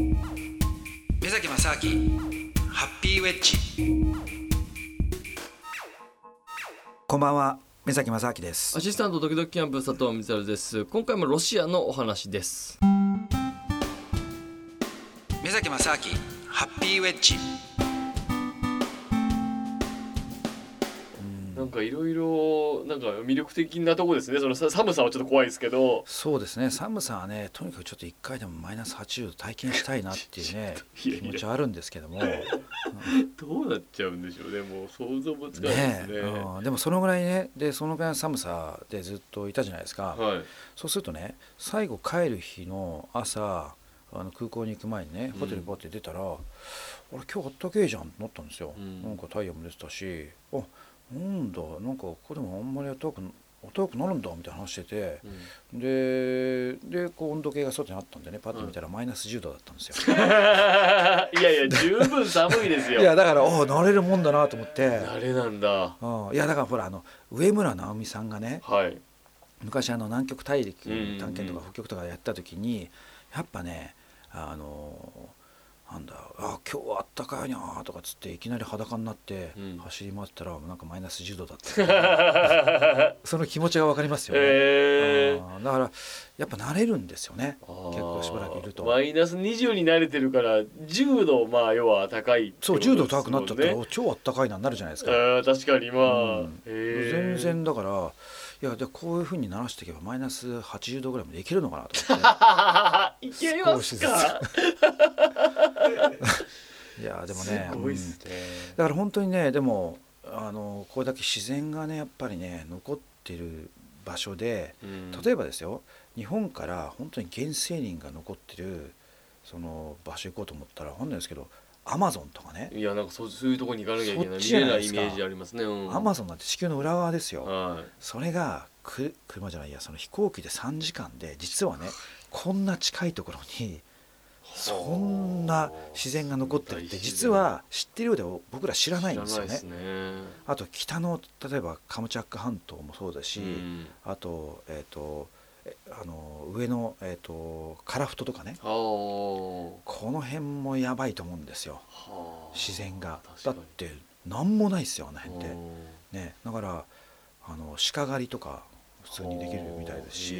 目崎正明ハッピーウェッジ。こんばんは、目崎正明です。アシスタントドキドキキャンプ佐藤光晴です。今回もロシアのお話です。目崎正明ハッピーウェッジ。なんかいろいろなんか魅力的なとこですね。その寒さはちょっと怖いですけど。そうですね、寒さはね、とにかくちょっと1回でもマイナス80度体験したいなっていうね気持ちはあるんですけどもどうなっちゃうんでしょうね、もう想像もつかないですね。でもそのぐらいね、でそのぐらいの寒さでずっといたじゃないですか、はい、そうするとね、最後帰る日の朝空港に行く前にね、ホテルバッて出たら、あれ今日あったけえじゃんってなったんですよ、なんか太陽も出てたし、あなんだ、なんかここでもあんまり暖かくなるんだみたいな話してて、うん、でこう温度計が外にあったんでね、パッと見たらマイナス10度だったんですよ、うん、いやいや十分寒いですよいやだから慣れるもんだなと思って。慣れなんだ、いやだからほら上村直美さんがね、はい、昔南極大陸探検とか北極とかやった時に、やっぱねなんだ今日は暖かいなとかつっていきなり裸になって走り回ったらなんかマイナス10度だった、その気持ちが分かりますよね、だからやっぱ慣れるんですよね。結構しばらくいるとマイナス20に慣れてるから10度要は高い、ね、そう10度高くなっちゃったら超暖かいなになるじゃないですか。確かに全然だからいやでこういう風に慣らしていけばマイナス80度ぐらいまでいけるのかなと思っていけますかいやでもね、すごいっすね、だから本当にね、でもこれだけ自然がねやっぱりね残ってる場所で、例えばですよ、日本から本当に原生林が残ってるその場所行こうと思ったら、本当ですけどアマゾンとかね、いやなんかそういうとこに行かなきゃいけない、見れないイメージありますね、アマゾンなんて地球の裏側ですよ、はい、それが車じゃないや、その飛行機で3時間で実はねこんな近いところにそんな自然が残ってるって実は知ってるようで僕ら知らないんですよね。あと北の例えばカムチャック半島もそうだし、あと上の、カラフトとかね、この辺もやばいと思うんですよ、自然が。だって何もないですよあの辺って、ね、だから鹿狩りとか普通にできるみたいですし、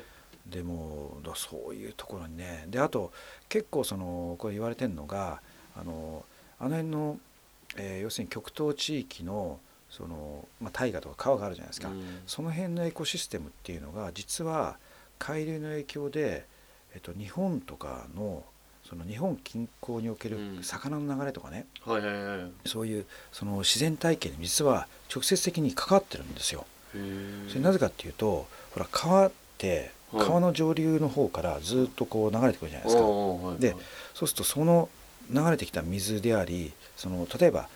ね、でもだそういうところにね、であと結構これ言われてるのがあの辺の、要するに極東地域の大河とか川があるじゃないですか、その辺のエコシステムっていうのが実は海流の影響で、日本とかの日本近郊における魚の流れとかね、そういう自然体系に実は直接的に関わってるんですよ。それなぜかっていうと、ほら川って川の上流の方からずっとこう流れてくるじゃないですか、でそうするとその流れてきた水であり、例えば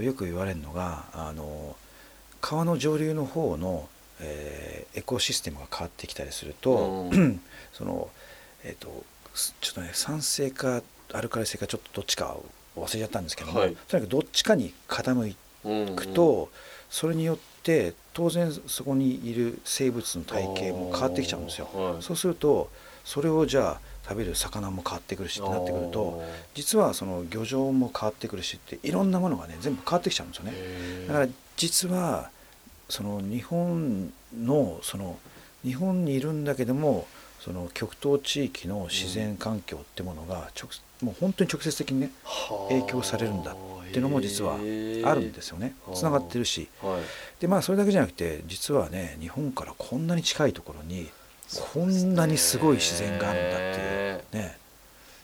よく言われるのが川の上流の方の、エコシステムが変わってきたりすると、ちょっとね酸性かアルカリ性かちょっとどっちか忘れちゃったんですけども、とにかくどっちかに傾くと、それによって当然そこにいる生物の体型も変わってきちゃうんですよ、そうするとそれをじゃあ食べる魚も変わってくるしってなってくると、実は漁場も変わってくるしっていろんなものがね全部変わってきちゃうんですよね。だから実は日本にいるんだけども、極東地域の自然環境ってものがもう本当に直接的にね影響されるんだっていうのも実はあるんですよね。つながってるし、でそれだけじゃなくて実はね、日本からこんなに近いところにこんなにすごい自然があるんだっていうね。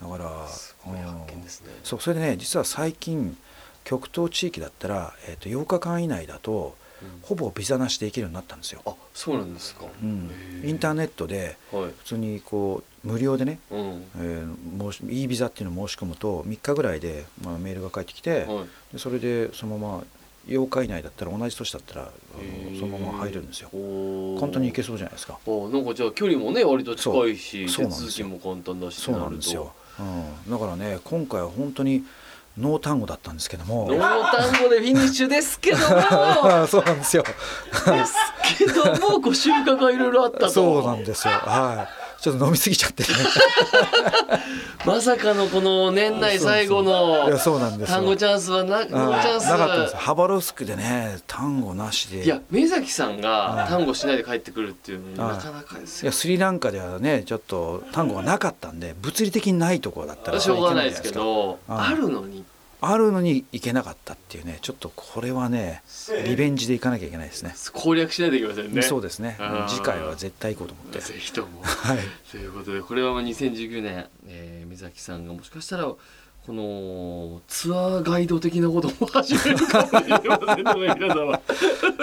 だからすごい発見ですね。それでね、実は最近極東地域だったら、8日間以内だと、ほぼビザなしで行けるようになったんですよ。あ、そうなんですか、インターネットで普通にこう無料でね、いいビザっていうのを申し込むと3日ぐらいで、メールが返ってきて、でそれでそのまま8日以内だったら、同じ年だったらそのまま入れるんですよ。簡単に行けそうじゃないですか。なんかじゃあ距離もね割と近いし、手続きも簡単だし、そうなんですよ、だからね今回は本当にノー単語だったんですけども、ノー単語でフィニッシュですけどもそうなんですよですけども、ご収穫がいろいろあったと。そうなんですよ、はい。ちょっと飲みすぎちゃって、ね、まさかのこの年内最後の単語チャンスはなかったんです。ハバロフスクでね単語なしで、いや目崎さんが単語しないで帰ってくるっていうのもなかなかですよ。いやスリランカではねちょっと単語がなかったんで物理的にないところだったらしょうがないですけど、あるのに行けなかったっていうね、ちょっとこれはねリベンジで行かなきゃいけないですね。攻略しないといけませんね。そうですね、次回は絶対行こうと思ってぜひとも、はい、ということでこれは2019年、目崎さんがもしかしたらこのツアーガイド的なことも始めるかもしれませんね皆さんは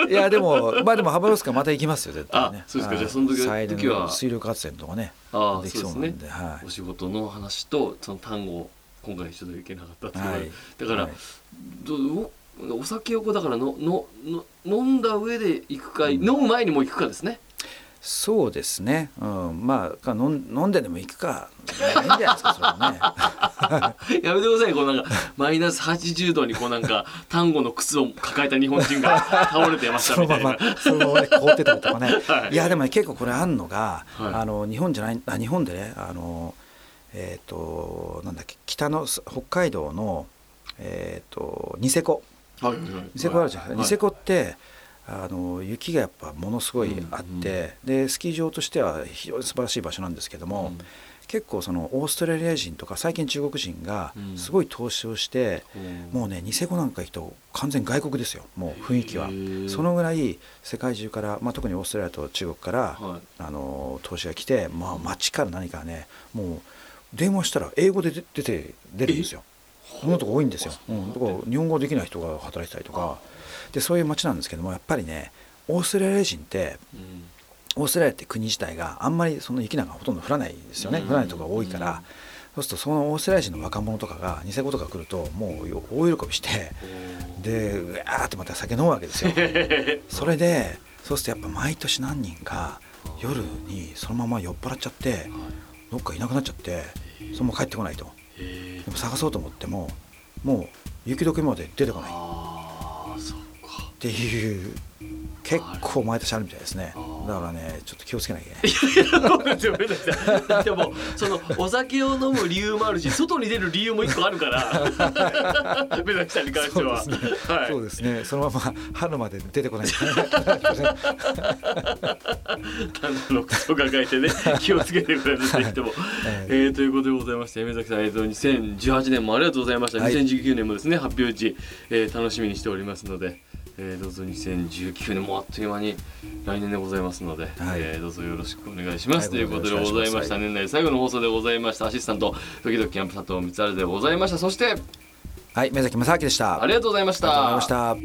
いやでもまあでもハバロフスクまた行きますよ絶対ね。あ、そうですか。じゃあその時は水力発電とかね、あできそうなんで、そうですね、はい、お仕事の話とその単語今回ちょっといけなかったっていう、はい、だから、はい、お酒をこうだから飲んだ上で行くか、飲む前にも行くかですね。そうですね、うん、まあ飲んででも行くかいいんじゃないですかそれはねやめてください、こうなんかマイナス80度にこうなんか単語の靴を抱えた日本人が倒れてましたみたいなそのまま凍ってたりとかね、はい、いやでも、ね、結構これあんのが、はい、日本でねなんだっけ北海道の、ニセコ、はい、ニセコあるじゃない、はい、ニセコって雪がやっぱものすごいあって、うん、でスキー場としては非常に素晴らしい場所なんですけども、うん、結構そのオーストラリア人とか最近中国人がすごい投資をして、うん、もうねニセコなんか行くと完全外国ですよ、もう雰囲気は。そのぐらい世界中から、まあ、特にオーストラリアと中国から、はい、投資が来て、まあ、街から何かねもう電話したら英語で出るんですよ。そのとこ多いんですよ、うん、だから日本語できない人が働いたりとかで、そういう街なんですけども、やっぱりねオーストラリア人って、うん、オーストラリアって国自体があんまりその雪なんかほとんど降らないですよね、うん、降らないところが多いから、うん、そうするとそのオーストラリア人の若者とかがニセコとか来るともう大喜びして、うん、でうわーってまた酒飲むわけですよそれでそうするとやっぱ毎年何人か夜にそのまま酔っ払っちゃって、はい、どっかいなくなっちゃってそのまま帰ってこないと、でも探そうと思ってももう雪解けまで出てこないっていう結構毎年あるみたいですね。だからねちょっと気をつけなきゃいけないでもそのお酒を飲む理由もあるし外に出る理由も一個あるから目崎さんに関してはそうですね、はい、そうですね、そのまま春まで出てこない単語の靴を抱えてね気をつけてくれるって言っても、はい、ということでございまして、目崎さん2018年もありがとうございました、はい、2019年もですね発表時、楽しみにしておりますので、どうぞ2019年もあっという間に来年でございますので、はい、どうぞよろしくお願いします、はい、ということでございました、はい、年内最後の放送でございました。アシスタントドキドキキャンプ佐藤光晴でございました。そしてはい、目崎正明でした。ありがとうございました。